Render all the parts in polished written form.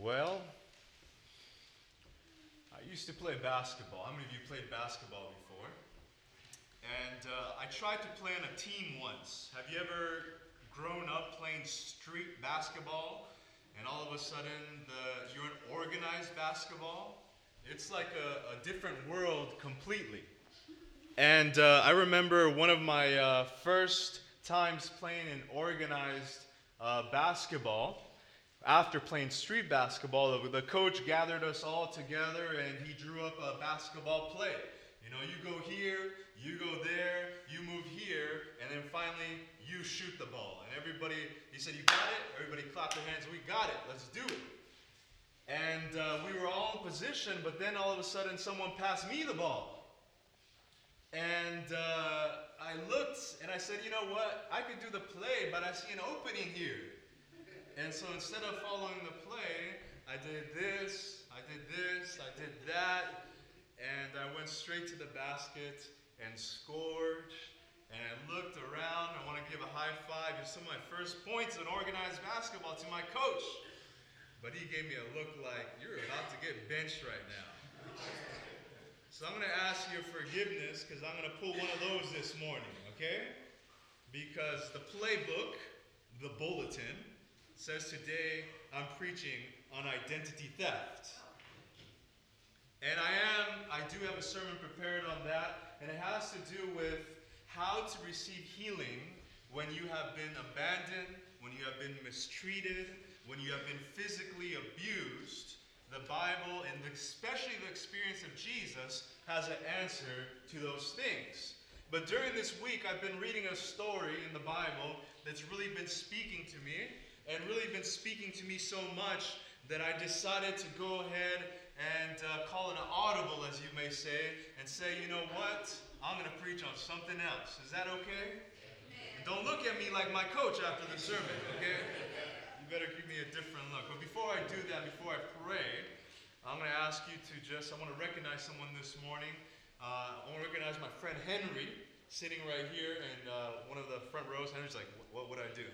Well, I used to play basketball. How many of you played basketball before? And I tried to play on a team once. Have you ever grown up playing street basketball and all of a sudden you're in organized basketball? It's like a different world completely. And I remember one of my first times playing in organized basketball. After playing street basketball, the coach gathered us all together and he drew up a basketball play. You know, you go here, you go there, you move here, and then finally you shoot the ball. And everybody, he said, you got it? Everybody clapped their hands, we got it, let's do it. And we were all in position, but then all of a sudden someone passed me the ball. And I looked and I said, you know what, I could do the play, but I see an opening here. And so instead of following the play, I did this, I did this, I did that. And I went straight to the basket and scored. And I looked around. I want to give a high five. It's some of my first points in organized basketball to my coach. But he gave me a look like, you're about to get benched right now. So I'm going to ask your forgiveness because I'm going to pull one of those this morning, okay? Because the playbook, the bulletin, says today I'm preaching on identity theft. And I do have a sermon prepared on that, and it has to do with how to receive healing when you have been abandoned, when you have been mistreated, when you have been physically abused. The Bible, and especially the experience of Jesus, has an answer to those things. But during this week, I've been reading a story in the Bible that's really been speaking to me, and really been speaking to me so much that I decided to go ahead and call it an audible, as you may say, and say, you know what? I'm going to preach on something else. Is that okay? And don't look at me like my coach after the sermon, okay? You better give me a different look. But before I do that, before I pray, I'm going to ask you to I want to recognize someone this morning. I want to recognize my friend Henry, sitting right here in one of the front rows. Henry's like, what would I do?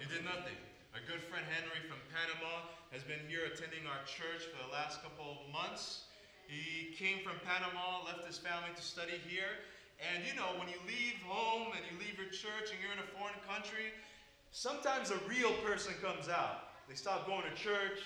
You did nothing. Our good friend Henry from Panama has been here attending our church for the last couple of months. He came from Panama, left his family to study here. And you know, when you leave home and you leave your church and you're in a foreign country, sometimes a real person comes out. They stop going to church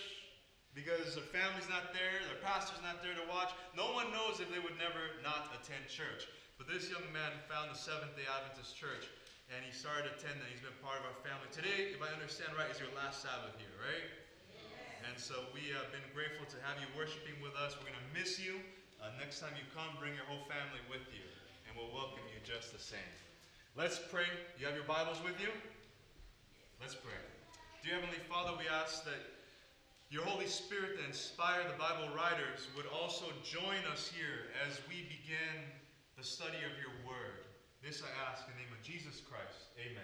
because their family's not there, their pastor's not there to watch. No one knows if they would never not attend church. But this young man found the Seventh-day Adventist church. And he started attending. He's been part of our family. Today, if I understand right, is your last Sabbath here, right? Yes. And so we have been grateful to have you worshiping with us. We're going to miss you. Next time you come, bring your whole family with you. And we'll welcome you just the same. Let's pray. You have your Bibles with you? Let's pray. Dear Heavenly Father, we ask that your Holy Spirit that inspired the Bible writers would also join us here as we begin the study of your word. This I ask in the name of Jesus Christ. Amen.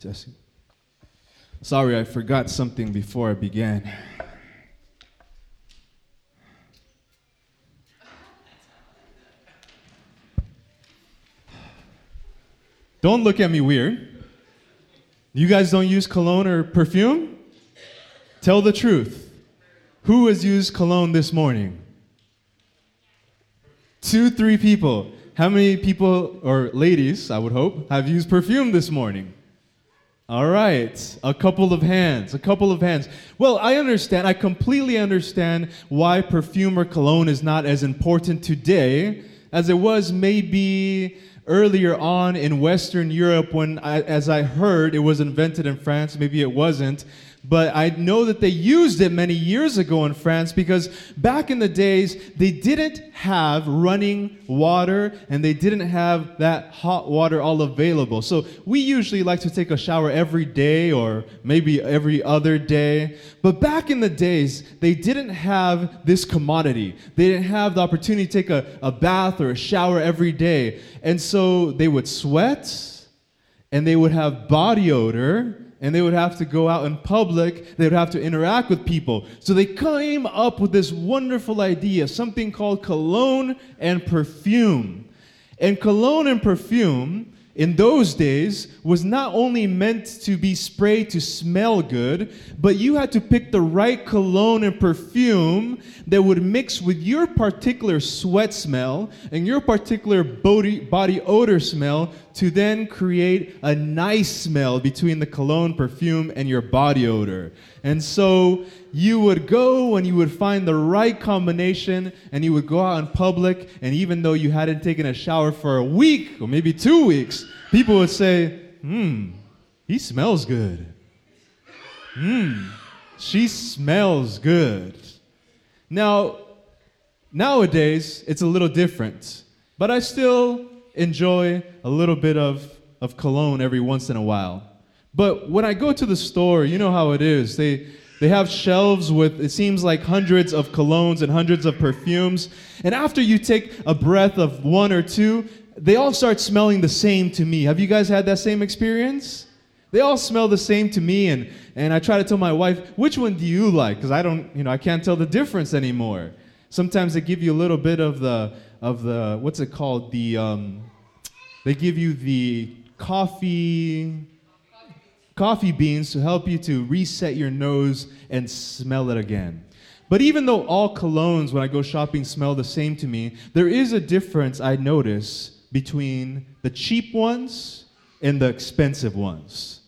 Jesse. Sorry, I forgot something before I began. Don't look at me weird. You guys don't use cologne or perfume? Tell the truth. Who has used cologne this morning? 2, 3 people. How many people, or ladies, I would hope, have used perfume this morning? All right. A couple of hands. Well, I completely understand why perfume or cologne is not as important today as it was maybe earlier on in Western Europe when, as I heard, it was invented in France. Maybe it wasn't. But I know that they used it many years ago in France because back in the days, they didn't have running water and they didn't have that hot water all available. So we usually like to take a shower every day or maybe every other day. But back in the days, they didn't have this commodity. They didn't have the opportunity to take a bath or a shower every day. And so they would sweat and they would have body odor. And they would have to go out in public. They would have to interact with people. So they came up with this wonderful idea, something called cologne and perfume. And cologne and perfume in those days was not only meant to be sprayed to smell good, but you had to pick the right cologne and perfume that would mix with your particular sweat smell and your particular body odor smell to then create a nice smell between the cologne, perfume, and your body odor. And so you would go and you would find the right combination and you would go out in public, and even though you hadn't taken a shower for a week or maybe 2 weeks, people would say, he smells good. She smells good. Now, nowadays, it's a little different, but I still enjoy a little bit of cologne every once in a while. But when I go to the store, you know how it is. They have shelves with, it seems like, hundreds of colognes and hundreds of perfumes. And after you take a breath of one or two, they all start smelling the same to me. Have you guys had that same experience? They all smell the same to me, and I try to tell my wife, which one do you like? Because I can't tell the difference anymore. Sometimes they give you a little bit of the what's it called? They give you the coffee beans to help you to reset your nose and smell it again. But even though all colognes, when I go shopping, smell the same to me, there is a difference I notice between the cheap ones and the expensive ones.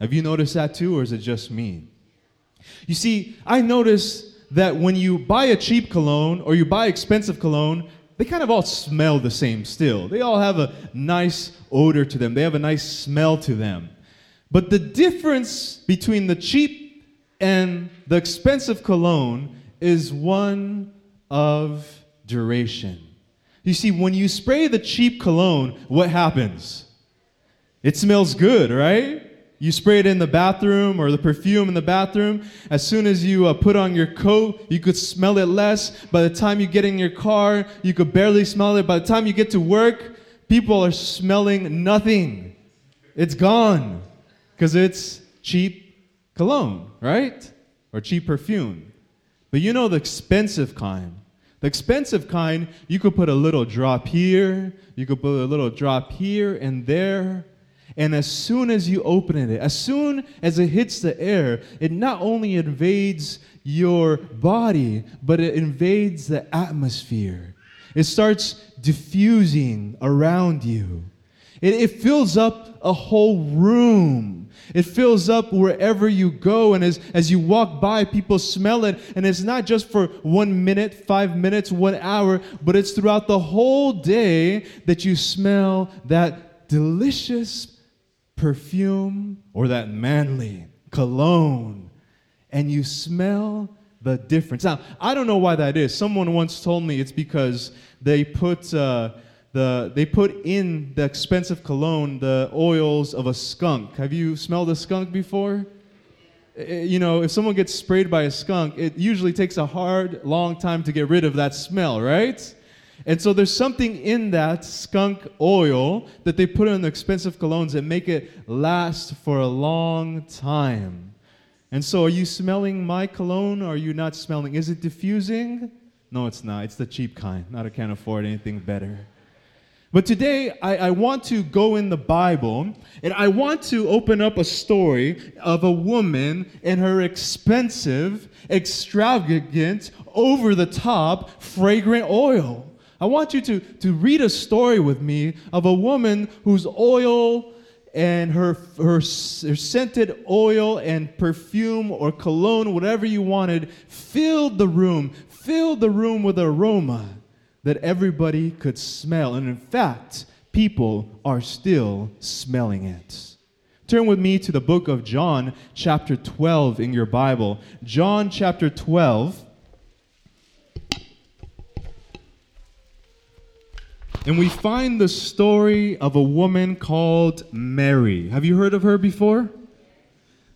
Have you noticed that too, or is it just me? You see, I notice that when you buy a cheap cologne or you buy expensive cologne, they kind of all smell the same still. They all have a nice odor to them. They have a nice smell to them. But the difference between the cheap and the expensive cologne is one of duration. You see, when you spray the cheap cologne, what happens? It smells good, right? You spray it in the bathroom, or the perfume in the bathroom. As soon as you put on your coat, you could smell it less. By the time you get in your car, you could barely smell it. By the time you get to work, people are smelling nothing. It's gone, because it's cheap cologne, right? Or cheap perfume. But you know the expensive kind. The expensive kind, you could put a little drop here, you could put a little drop here and there. And as soon as you open it, as soon as it hits the air, it not only invades your body, but it invades the atmosphere. It starts diffusing around you. It fills up a whole room. It fills up wherever you go. And as you walk by, people smell it. And it's not just for 1 minute, 5 minutes, 1 hour, but it's throughout the whole day that you smell that delicious perfume or that manly cologne, and you smell the difference. Now, I don't know why that is. Someone once told me it's because they put in the expensive cologne the oils of a skunk. Have you smelled a skunk before? You know, if someone gets sprayed by a skunk, it usually takes a hard, long time to get rid of that smell, right? And so there's something in that skunk oil that they put in the expensive colognes that make it last for a long time. And so are you smelling my cologne, or are you not smelling? Is it diffusing? No, it's not. It's the cheap kind. Not I can't afford anything better. But today, I want to go in the Bible, and I want to open up a story of a woman and her expensive, extravagant, over-the-top, fragrant oil. I want you to read a story with me of a woman whose oil and her scented oil and perfume or cologne, whatever you wanted, filled the room with aroma that everybody could smell. And in fact, people are still smelling it. Turn with me to the book of John, chapter 12 in your Bible. John, chapter 12. And we find the story of a woman called Mary. Have you heard of her before?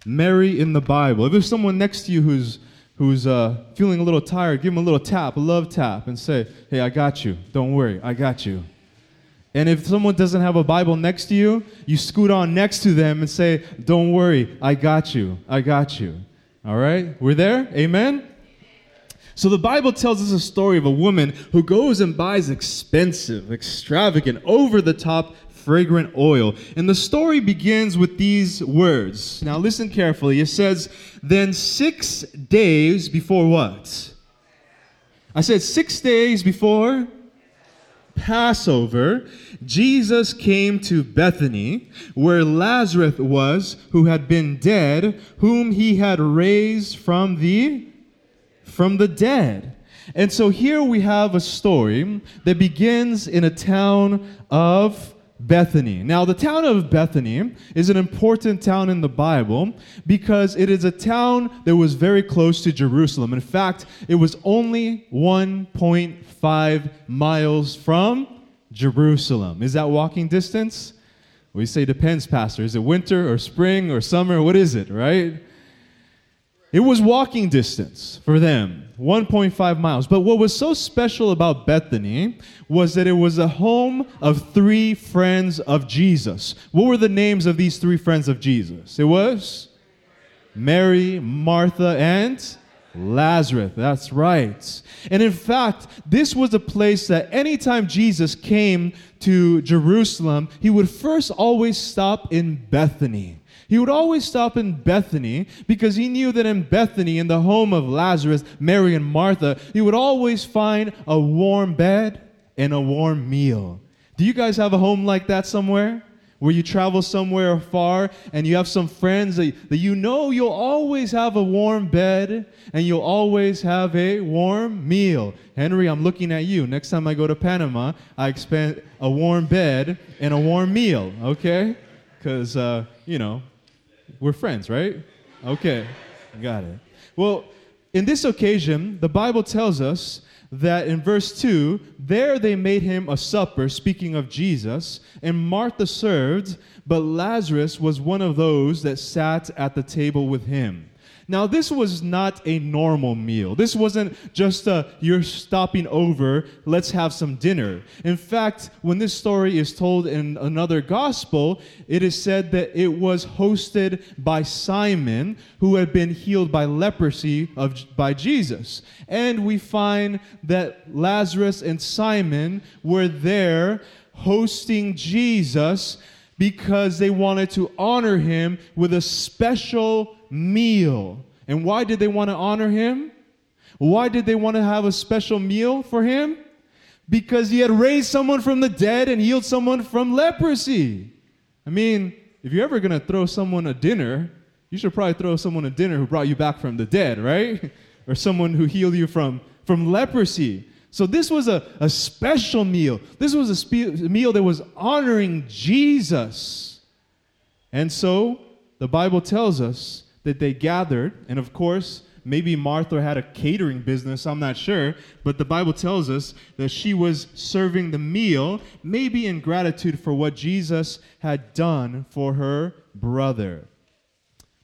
Mary in the Bible. If there's someone next to you who's feeling a little tired, give them a little tap, a love tap, and say, hey, I got you. Don't worry, I got you. And if someone doesn't have a Bible next to you, you scoot on next to them and say, don't worry, I got you. I got you. All right? We're there? Amen? So the Bible tells us a story of a woman who goes and buys expensive, extravagant, over-the-top, fragrant oil. And the story begins with these words. Now listen carefully. It says, then 6 days before what? I said 6 days before Passover, Jesus came to Bethany, where Lazarus was, who had been dead, whom he had raised from the dead. And so here we have a story that begins in a town of Bethany. Now, the town of Bethany is an important town in the Bible because it is a town that was very close to Jerusalem. In fact, it was only 1.5 miles from Jerusalem. Is that walking distance? We say depends, Pastor. Is it winter or spring or summer? What is it, right? It was walking distance for them, 1.5 miles. But what was so special about Bethany was that it was a home of three friends of Jesus. What were the names of these three friends of Jesus? It was Mary, Martha, and Lazarus. That's right. And in fact, this was a place that anytime Jesus came to Jerusalem, he would first always stop in Bethany. He would always stop in Bethany because he knew that in Bethany, in the home of Lazarus, Mary, and Martha, he would always find a warm bed and a warm meal. Do you guys have a home like that somewhere? Where you travel somewhere far and you have some friends that you know you'll always have a warm bed and you'll always have a warm meal. Henry, I'm looking at you. Next time I go to Panama, I expect a warm bed and a warm meal, okay? Because, we're friends, right? Okay, got it. Well, in this occasion, the Bible tells us that in verse 2, there they made him a supper, speaking of Jesus, and Martha served, but Lazarus was one of those that sat at the table with him. Now, this was not a normal meal. This wasn't just you're stopping over, let's have some dinner. In fact, when this story is told in another gospel, it is said that it was hosted by Simon, who had been healed by leprosy by Jesus. And we find that Lazarus and Simon were there hosting Jesus because they wanted to honor him with a special meal. And why did they want to honor him? Why did they want to have a special meal for him? Because he had raised someone from the dead and healed someone from leprosy. I mean, if you're ever going to throw someone a dinner, you should probably throw someone a dinner who brought you back from the dead, right? Or someone who healed you from leprosy. So this was a special meal. This was a meal that was honoring Jesus. And so the Bible tells us that they gathered, and of course, maybe Martha had a catering business, I'm not sure, but the Bible tells us that she was serving the meal, maybe in gratitude for what Jesus had done for her brother.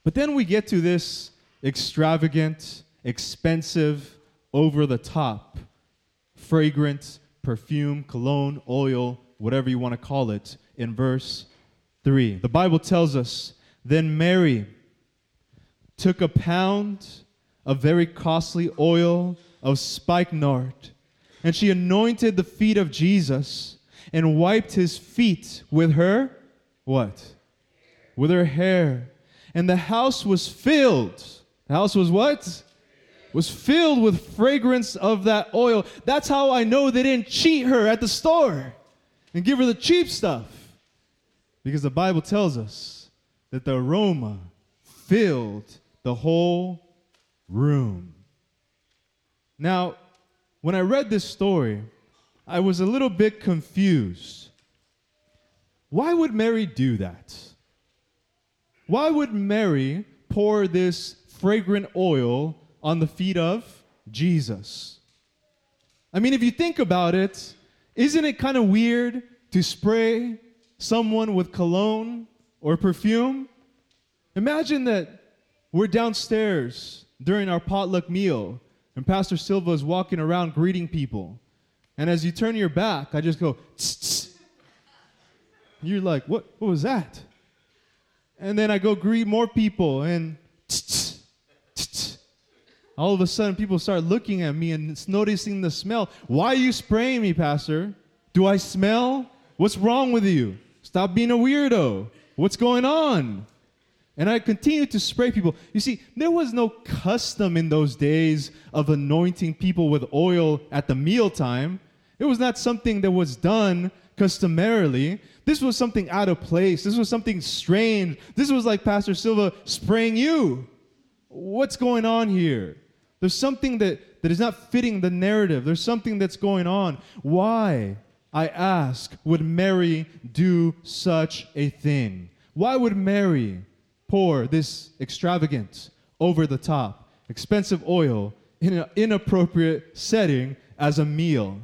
But then we get to this extravagant, expensive, over-the-top, fragrant, perfume, cologne, oil, whatever you want to call it, in verse 3. The Bible tells us, then Mary took a pound of very costly oil of spikenard, and she anointed the feet of Jesus and wiped his feet with her, what? With her hair. And the house was filled. The house was what? Was filled with fragrance of that oil. That's how I know they didn't cheat her at the store and give her the cheap stuff. Because the Bible tells us that the aroma filled the whole room. Now, when I read this story, I was a little bit confused. Why would Mary do that? Why would Mary pour this fragrant oil on the feet of Jesus? I mean, if you think about it, isn't it kind of weird to spray someone with cologne or perfume? Imagine that we're downstairs during our potluck meal and Pastor Silva is walking around greeting people. And as you turn your back, I just go, tss, tss. You're like, what was that? And then I go greet more people and tss, tss, tss, tss. All of a sudden people start looking at me and it's noticing the smell. Why are you spraying me, Pastor? Do I smell? What's wrong with you? Stop being a weirdo. What's going on? And I continued to spray people. You see, there was no custom in those days of anointing people with oil at the mealtime. It was not something that was done customarily. This was something out of place. This was something strange. This was like Pastor Silva spraying you. What's going on here? There's something that is not fitting the narrative. There's something that's going on. Why, I ask, would Mary do such a thing? Why would Mary pour this extravagant, over-the-top, expensive oil in an inappropriate setting as a meal?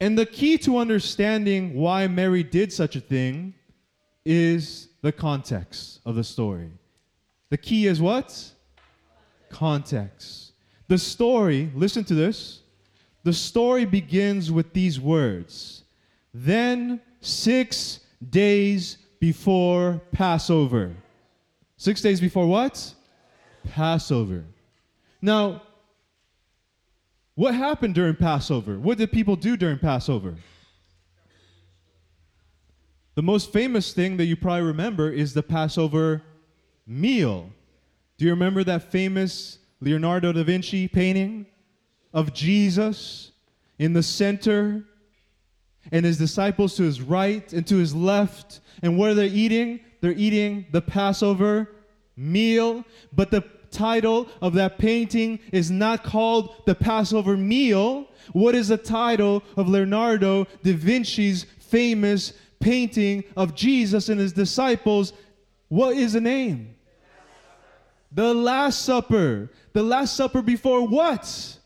And the key to understanding why Mary did such a thing is the context of the story. The key is what? Context. The story, listen to this, the story begins with these words. Then 6 days before Passover. 6 days before what? Passover. Now, what happened during Passover? What did people do during Passover? The most famous thing that you probably remember is the Passover meal. Do you remember that famous Leonardo da Vinci painting of Jesus in the center and his disciples to his right and to his left? And what are they eating? They're eating the Passover meal, but the title of that painting is not called the Passover meal. What is the title of Leonardo da Vinci's famous painting of Jesus and his disciples? What is the name? The Last Supper. The Last Supper before what?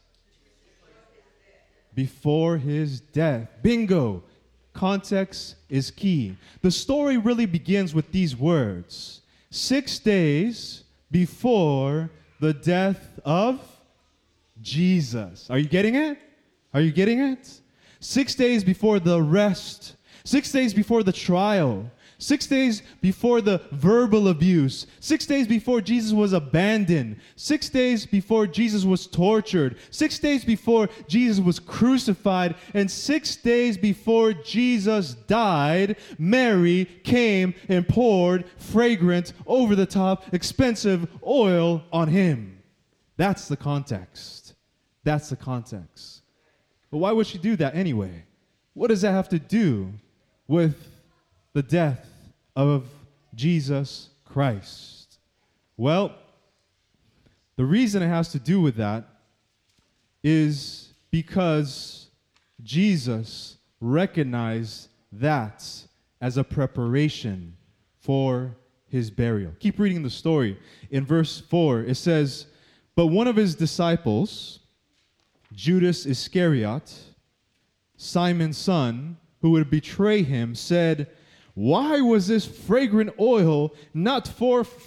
Before his death. Bingo. Context is key. The story really begins with these words. 6 days before the death of Jesus. Are you getting it? Are you getting it? 6 days before the arrest. 6 days before the trial. 6 days before the verbal abuse. 6 days before Jesus was abandoned. 6 days before Jesus was tortured. 6 days before Jesus was crucified. And 6 days before Jesus died, Mary came and poured fragrant, over-the-top, expensive oil on him. That's the context. That's the context. But why would she do that anyway? What does that have to do with the death of Jesus Christ? Well, the reason it has to do with that is because Jesus recognized that as a preparation for his burial. Keep reading the story. In verse 4, it says, "But one of his disciples, Judas Iscariot, Simon's son, who would betray him, said, 'Why was this fragrant oil not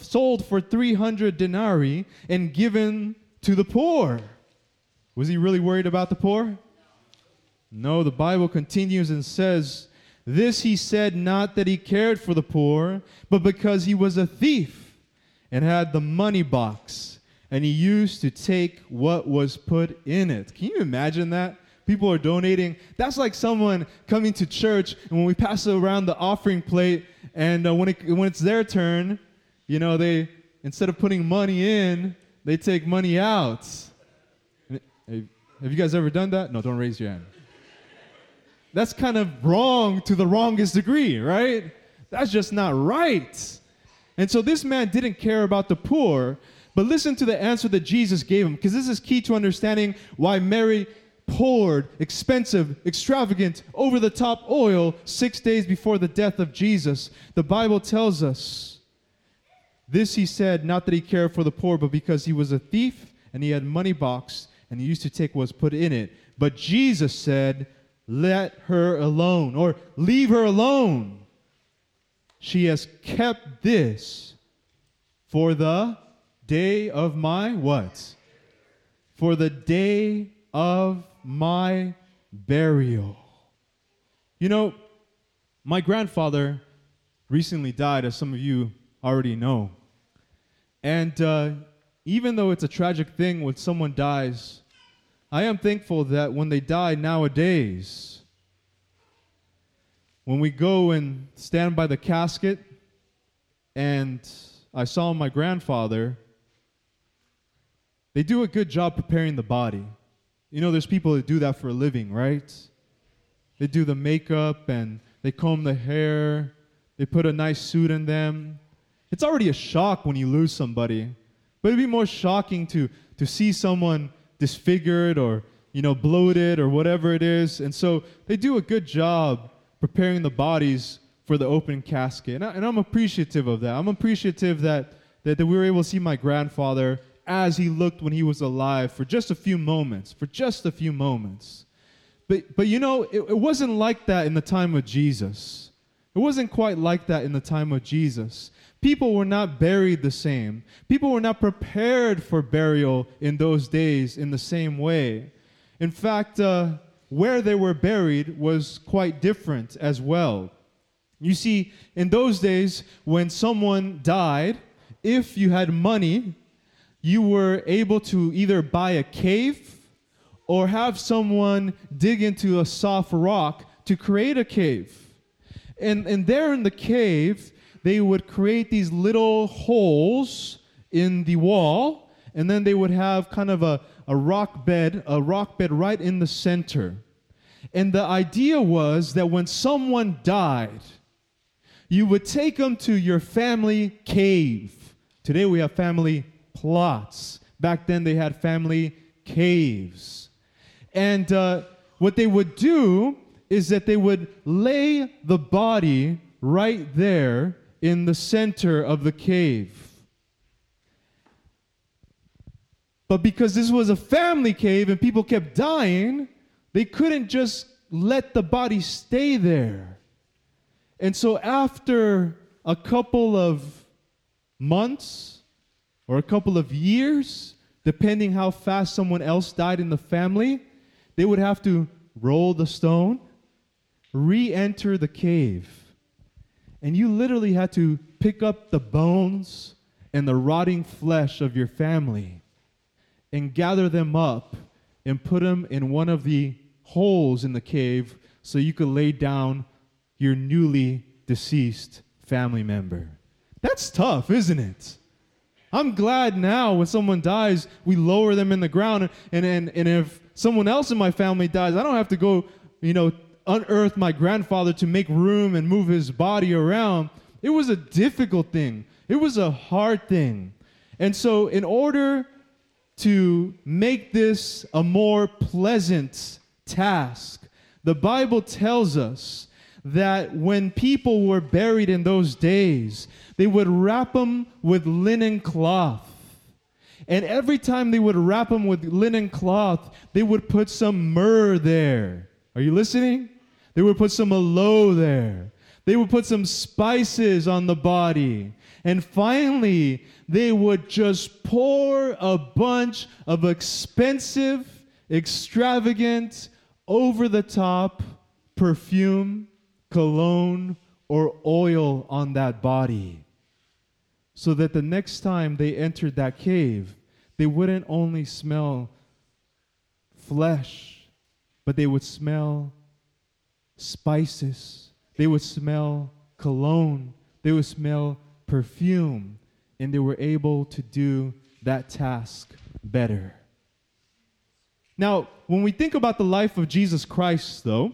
sold for 300 denarii and given to the poor?'" Was he really worried about the poor? No, the Bible continues and says, "This he said not that he cared for the poor, but because he was a thief and had the money box, and he used to take what was put in it." Can you imagine that? People are donating. That's like someone coming to church, and when we pass around the offering plate, and when it's their turn, you know, they, instead of putting money in, they take money out. Have you guys ever done that? No, don't raise your hand. That's kind of wrong to the wrongest degree, right? That's just not right. And so this man didn't care about the poor, but listen to the answer that Jesus gave him, because this is key to understanding why Mary poured expensive, extravagant, over-the-top oil 6 days before the death of Jesus. The Bible tells us, "This he said, not that he cared for the poor, but because he was a thief and he had money box and he used to take what was put in it. But Jesus said, 'Let her alone,' or 'Leave her alone. She has kept this for the day of my,'" what? "For the day of my burial." You know, my grandfather recently died, as some of you already know. And even though it's a tragic thing when someone dies, I am thankful that when they die nowadays, When we go and stand by the casket, and I saw my grandfather, they do a good job preparing the body. You know, there's people that do that for a living, right? They do the makeup, and they comb the hair. They put a nice suit in them. It's already a shock when you lose somebody. But it'd be more shocking to see someone disfigured or, you know, bloated or whatever it is. And so they do a good job preparing the bodies for the open casket. And I'm appreciative of that. I'm appreciative that we were able to see my grandfather as he looked when he was alive for just a few moments, But you know, it wasn't like that in the time of Jesus. It wasn't quite like that in the time of Jesus. People were not buried the same. People were not prepared for burial in those days in the same way. In fact, where they were buried was quite different as well. You see, in those days, when someone died, if you had money, you were able to either buy a cave or have someone dig into a soft rock to create a cave. And there in the cave, they would create these little holes in the wall, and then they would have kind of a rock bed right in the center. And the idea was that when someone died, you would take them to your family cave. Today we have family plots. Back then they had family caves. And what they would do is that they would lay the body right there in the center of the cave. But because this was a family cave and people kept dying, they couldn't just let the body stay there. And so after a couple of months or a couple of years, depending how fast someone else died in the family, they would have to roll the stone, re-enter the cave. And you literally had to pick up the bones and the rotting flesh of your family and gather them up and put them in one of the holes in the cave so you could lay down your newly deceased family member. That's tough, isn't it? I'm glad now when someone dies, we lower them in the ground. And if someone else in my family dies, I don't have to go, you know, unearth my grandfather to make room and move his body around. It was a difficult thing. It was a hard thing. And so in order to make this a more pleasant task, the Bible tells us that when people were buried in those days, they would wrap them with linen cloth. And every time they would wrap them with linen cloth, they would put some myrrh there. Are you listening? They would put some aloe there. They would put some spices on the body. And finally, they would just pour a bunch of expensive, extravagant, over-the-top perfume, cologne, or oil on that body. So that the next time they entered that cave, they wouldn't only smell flesh, but they would smell spices, they would smell cologne, they would smell perfume, and they were able to do that task better. Now, when we think about the life of Jesus Christ, though,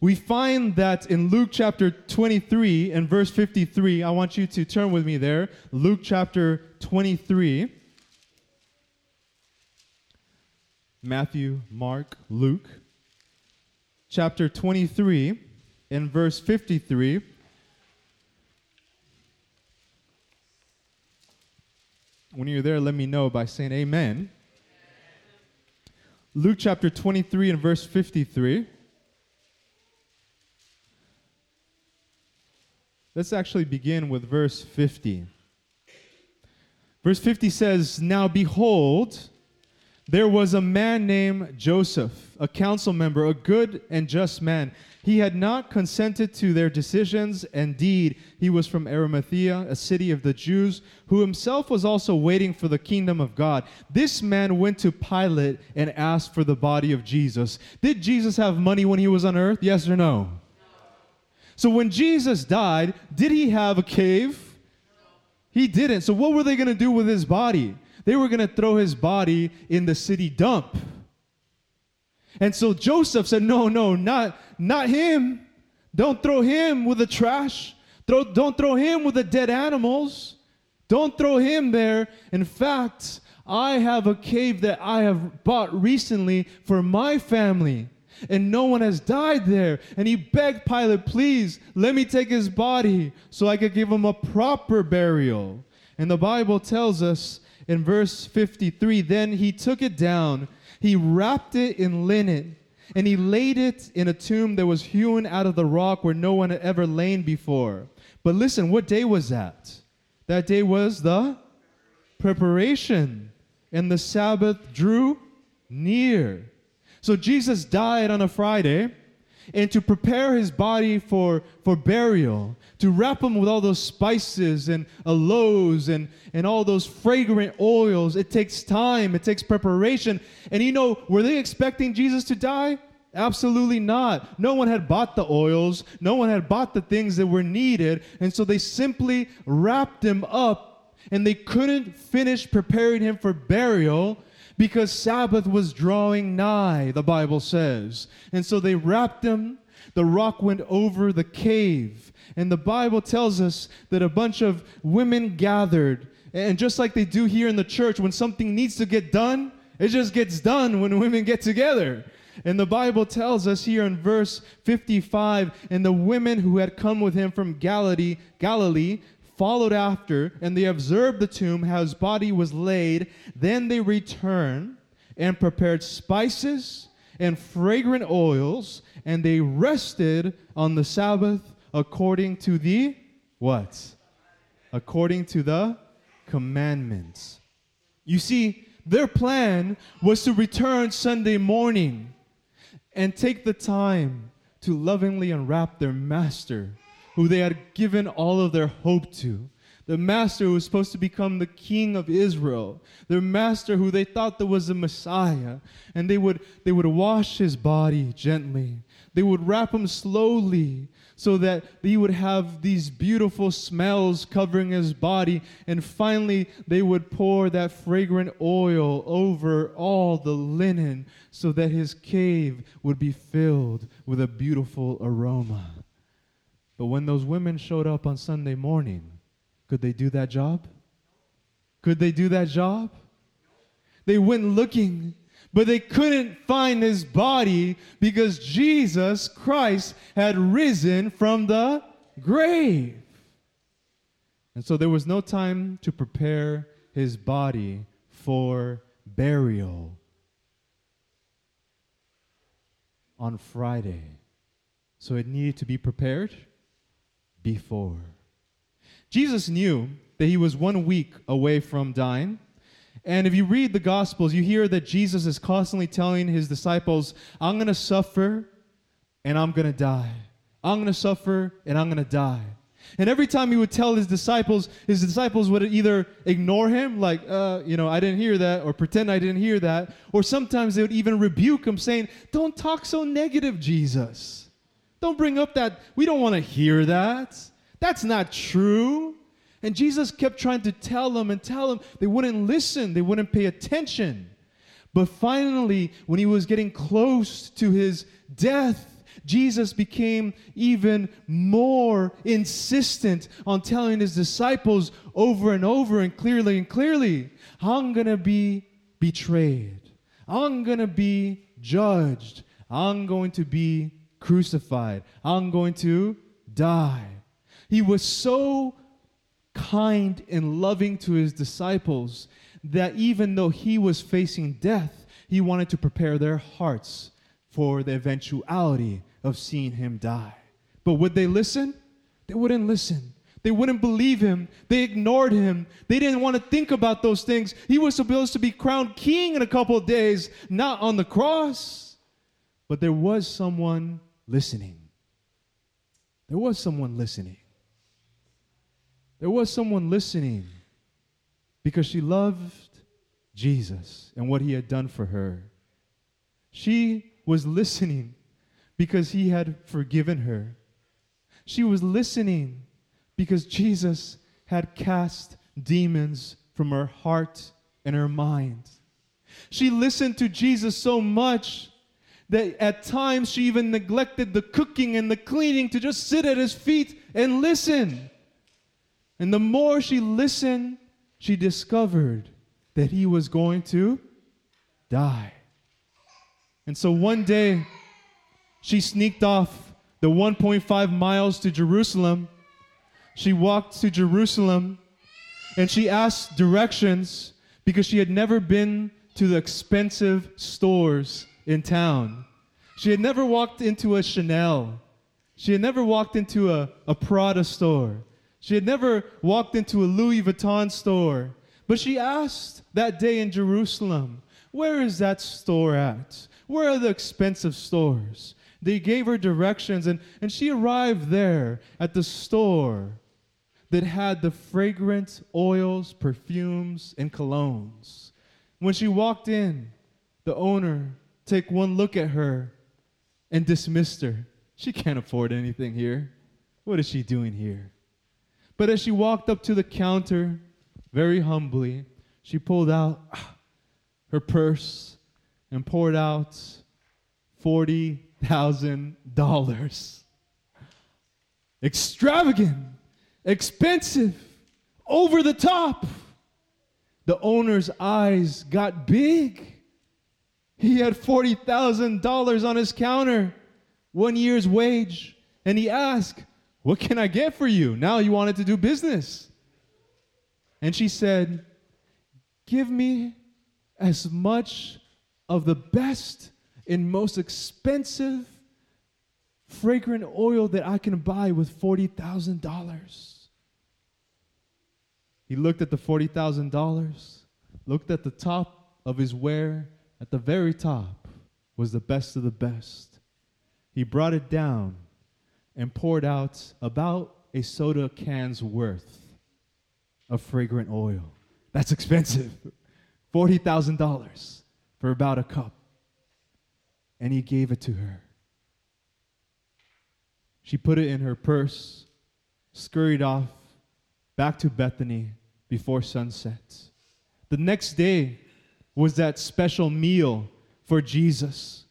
we find that in Luke chapter 23 and verse 53, I want you to turn with me there, Luke chapter 23, Matthew, Mark, Luke, chapter 23 and verse 53. When you're there, let me know by saying amen. Luke chapter 23 and verse 53. Let's actually begin with verse 50. Verse 50 says, "Now behold, there was a man named Joseph, a council member, a good and just man. He had not consented to their decisions. Indeed, he was from Arimathea, a city of the Jews, who himself was also waiting for the kingdom of God. This man went to Pilate and asked for the body of Jesus." Did Jesus have money when he was on earth? Yes or no? So when Jesus died, did he have a cave? He didn't. So what were they going to do with his body? They were going to throw his body in the city dump. And so Joseph said, no, not him. Don't throw him with the trash. Don't throw him with the dead animals. Don't throw him there. In fact, I have a cave that I have bought recently for my family, and no one has died there. And he begged Pilate, please, let me take his body so I could give him a proper burial. And the Bible tells us in verse 53, then he took it down, he wrapped it in linen, and he laid it in a tomb that was hewn out of the rock where no one had ever lain before. But listen, what day was that? That day was the preparation, and the Sabbath drew near. So Jesus died on a Friday, and to prepare his body for burial, to wrap him with all those spices and aloes and all those fragrant oils, it takes time, it takes preparation. And you know, were they expecting Jesus to die? Absolutely not. No one had bought the oils, no one had bought the things that were needed, and so they simply wrapped him up, and they couldn't finish preparing him for burial, because Sabbath was drawing nigh, the Bible says. And so they wrapped him. The rock went over the cave. And the Bible tells us that a bunch of women gathered. And just like they do here in the church, when something needs to get done, it just gets done when women get together. And the Bible tells us here in verse 55, and the women who had come with him from Galilee, followed after, and they observed the tomb, how his body was laid. Then they returned and prepared spices and fragrant oils, and they rested on the Sabbath according to the, what? According to the commandments. You see, their plan was to return Sunday morning and take the time to lovingly unwrap their master, who they had given all of their hope to, the master who was supposed to become the king of Israel, their master who they thought that was the Messiah. And they would wash his body gently. They would wrap him slowly so that he would have these beautiful smells covering his body. And finally, they would pour that fragrant oil over all the linen so that his cave would be filled with a beautiful aroma. But when those women showed up on Sunday morning, could they do that job? Could they do that job? They went looking, but they couldn't find his body because Jesus Christ had risen from the grave. And so there was no time to prepare his body for burial on Friday. So it needed to be prepared before. Jesus knew that he was 1 week away from dying. And if you read the Gospels, you hear that Jesus is constantly telling his disciples, I'm going to suffer and I'm going to die. I'm going to suffer and I'm going to die. And every time he would tell his disciples would either ignore him, like, I didn't hear that, or pretend I didn't hear that. Or sometimes they would even rebuke him saying, don't talk so negative, Jesus. Don't bring up that. We don't want to hear that. That's not true. And Jesus kept trying to tell them. They wouldn't listen. They wouldn't pay attention. But finally, when he was getting close to his death, Jesus became even more insistent on telling his disciples over and over and clearly, I'm going to be betrayed. I'm going to be judged. I'm going to be crucified. I'm going to die. He was so kind and loving to his disciples that even though he was facing death, he wanted to prepare their hearts for the eventuality of seeing him die. But would they listen? They wouldn't listen. They wouldn't believe him. They ignored him. They didn't want to think about those things. He was supposed to be crowned king in a couple of days, not on the cross. But there was someone listening. There was someone listening. There was someone listening because she loved Jesus and what he had done for her. She was listening because he had forgiven her. She was listening because Jesus had cast demons from her heart and her mind. She listened to Jesus so much that at times she even neglected the cooking and the cleaning to just sit at his feet and listen. And the more she listened, she discovered that he was going to die. And so one day, she sneaked off the 1.5 miles to Jerusalem. She walked to Jerusalem, and she asked directions because she had never been to the expensive stores in town. She had never walked into a Chanel. She had never walked into a Prada store. She had never walked into a Louis Vuitton store. But she asked that day in Jerusalem, where is that store at? Where are the expensive stores? They gave her directions, and she arrived there at the store that had the fragrant oils, perfumes, and colognes. When she walked in, the owner took one look at her and dismissed her. She can't afford anything here. What is she doing here? But as she walked up to the counter, very humbly, she pulled out her purse and poured out $40,000. Extravagant, expensive, over the top. The owner's eyes got big. He had $40,000 on his counter, 1 year's wage, and he asked, what can I get for you? Now you wanted to do business. And she said, give me as much of the best and most expensive fragrant oil that I can buy with $40,000. He looked at the $40,000, looked at the top of his ware. At the very top was the best of the best. He brought it down and poured out about a soda can's worth of fragrant oil. That's expensive. $40,000 for about a cup. And he gave it to her. She put it in her purse, scurried off back to Bethany before sunset. The next day was that special meal for Jesus.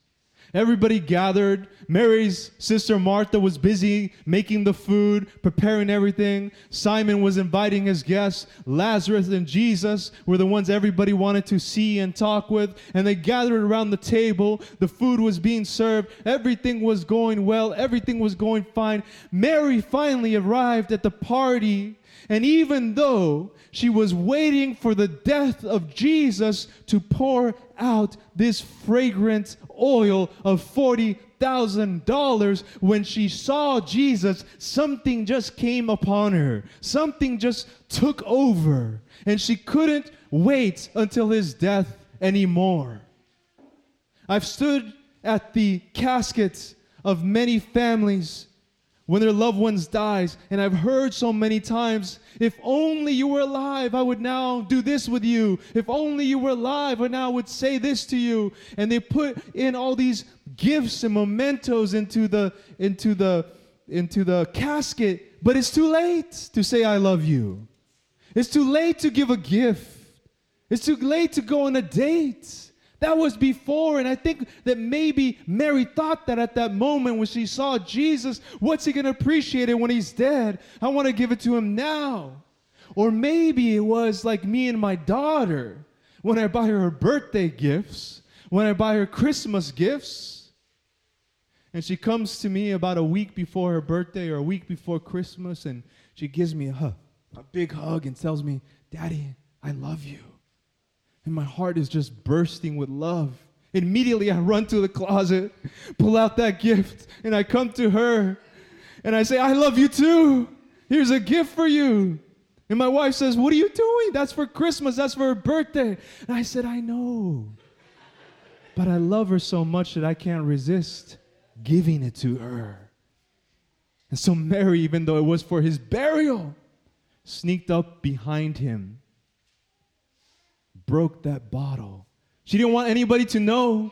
Everybody gathered. Mary's sister Martha was busy making the food, preparing everything. Simon was inviting his guests. Lazarus and Jesus were the ones everybody wanted to see and talk with. And they gathered around the table. The food was being served. Everything was going well. Everything was going fine. Mary finally arrived at the party. And even though she was waiting for the death of Jesus to pour out this fragrant oil of $40,000, when she saw Jesus, something just came upon her. Something just took over. And she couldn't wait until his death anymore. I've stood at the caskets of many families when their loved ones dies, and I've heard so many times, if only you were alive, I would now do this with you. If only you were alive, I now would say this to you. And they put in all these gifts and mementos into the casket, but it's too late to say I love you. It's too late to give a gift. It's too late to go on a date. That was before, and I think that maybe Mary thought that at that moment when she saw Jesus, what's he going to appreciate it when he's dead? I want to give it to him now. Or maybe it was like me and my daughter. When I buy her birthday gifts, when I buy her Christmas gifts, and she comes to me about a week before her birthday or a week before Christmas, and she gives me a big hug and tells me, Daddy, I love you. And my heart is just bursting with love. Immediately I run to the closet, pull out that gift, and I come to her. And I say, I love you too. Here's a gift for you. And my wife says, what are you doing? That's for Christmas. That's for her birthday. And I said, I know. But I love her so much that I can't resist giving it to her. And so Mary, even though it was for his burial, sneaked up behind him, broke that bottle. She didn't want anybody to know.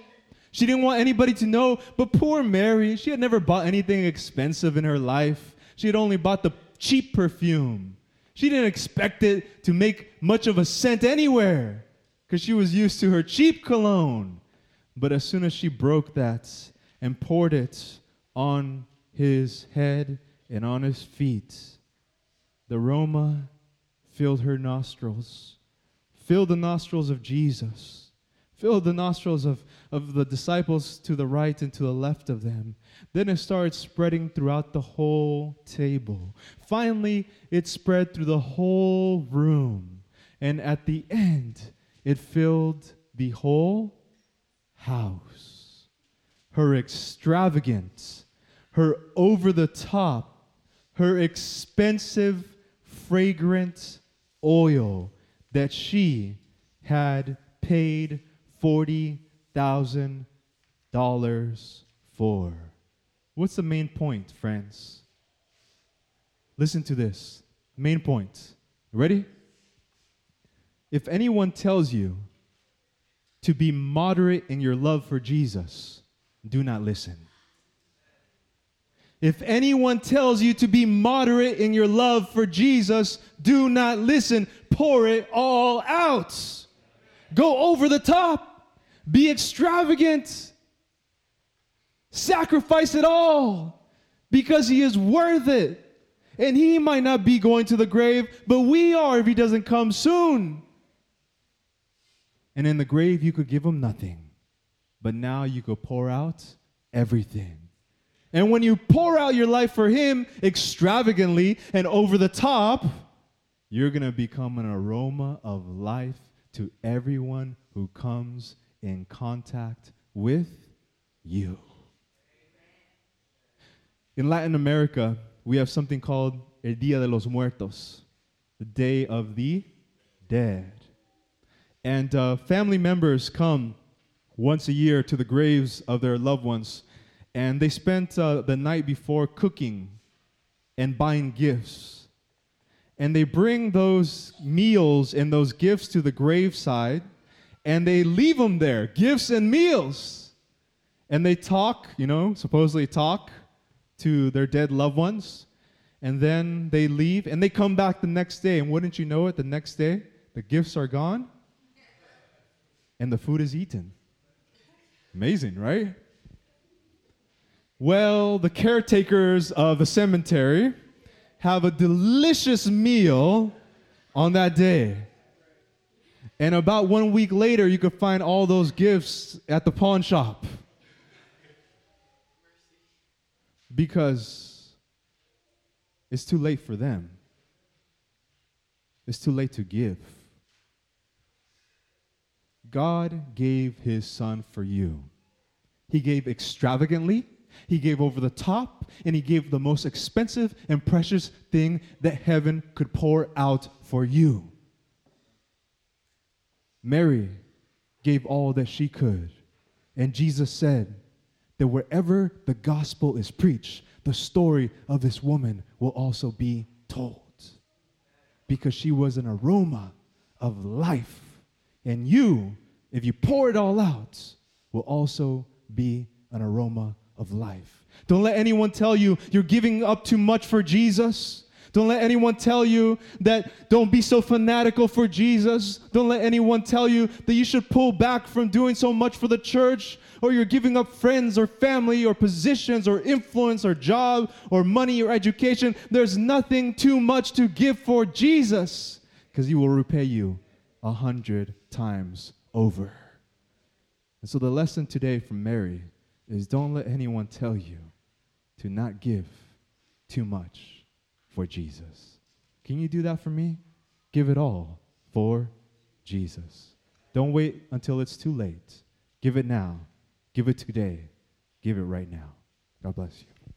She didn't want anybody to know, but poor Mary, she had never bought anything expensive in her life. She had only bought the cheap perfume. She didn't expect it to make much of a scent anywhere because she was used to her cheap cologne. But as soon as she broke that and poured it on his head and on his feet, the aroma filled her nostrils, filled the nostrils of Jesus, filled the nostrils of the disciples to the right and to the left of them. Then it started spreading throughout the whole table. Finally, it spread through the whole room. And at the end, it filled the whole house. Her extravagance, her over-the-top, her expensive, fragrant oil that she had paid $40,000 for. What's the main point, friends? Listen to this. Main point. Ready? If anyone tells you to be moderate in your love for Jesus, do not listen. If anyone tells you to be moderate in your love for Jesus, do not listen. Pour it all out. Go over the top. Be extravagant. Sacrifice it all because he is worth it. And he might not be going to the grave, but we are if he doesn't come soon. And in the grave, you could give him nothing, but now you could pour out everything. And when you pour out your life for him extravagantly and over the top, you're going to become an aroma of life to everyone who comes in contact with you. In Latin America, we have something called El Día de los Muertos, the Day of the Dead. And family members come once a year to the graves of their loved ones. And they spent the night before cooking and buying gifts. And they bring those meals and those gifts to the graveside, and they leave them there, gifts and meals. And they talk, supposedly talk to their dead loved ones. And then they leave, and they come back the next day. And wouldn't you know it, the next day, the gifts are gone, and the food is eaten. Amazing, right? Well, the caretakers of the cemetery have a delicious meal on that day. And about 1 week later, you could find all those gifts at the pawn shop. Because it's too late for them. It's too late to give. God gave his son for you. He gave extravagantly. He gave over the top, and he gave the most expensive and precious thing that heaven could pour out for you. Mary gave all that she could, and Jesus said that wherever the gospel is preached, the story of this woman will also be told, because she was an aroma of life, and you, if you pour it all out, will also be an aroma of life. Don't let anyone tell you you're giving up too much for Jesus. Don't let anyone tell you that don't be so fanatical for Jesus. Don't let anyone tell you that you should pull back from doing so much for the church, or you're giving up friends or family or positions or influence or job or money or education. There's nothing too much to give for Jesus, because he will repay you 100 times over. And so the lesson today from Mary is don't let anyone tell you to not give too much for Jesus. Can you do that for me? Give it all for Jesus. Don't wait until it's too late. Give it now. Give it today. Give it right now. God bless you.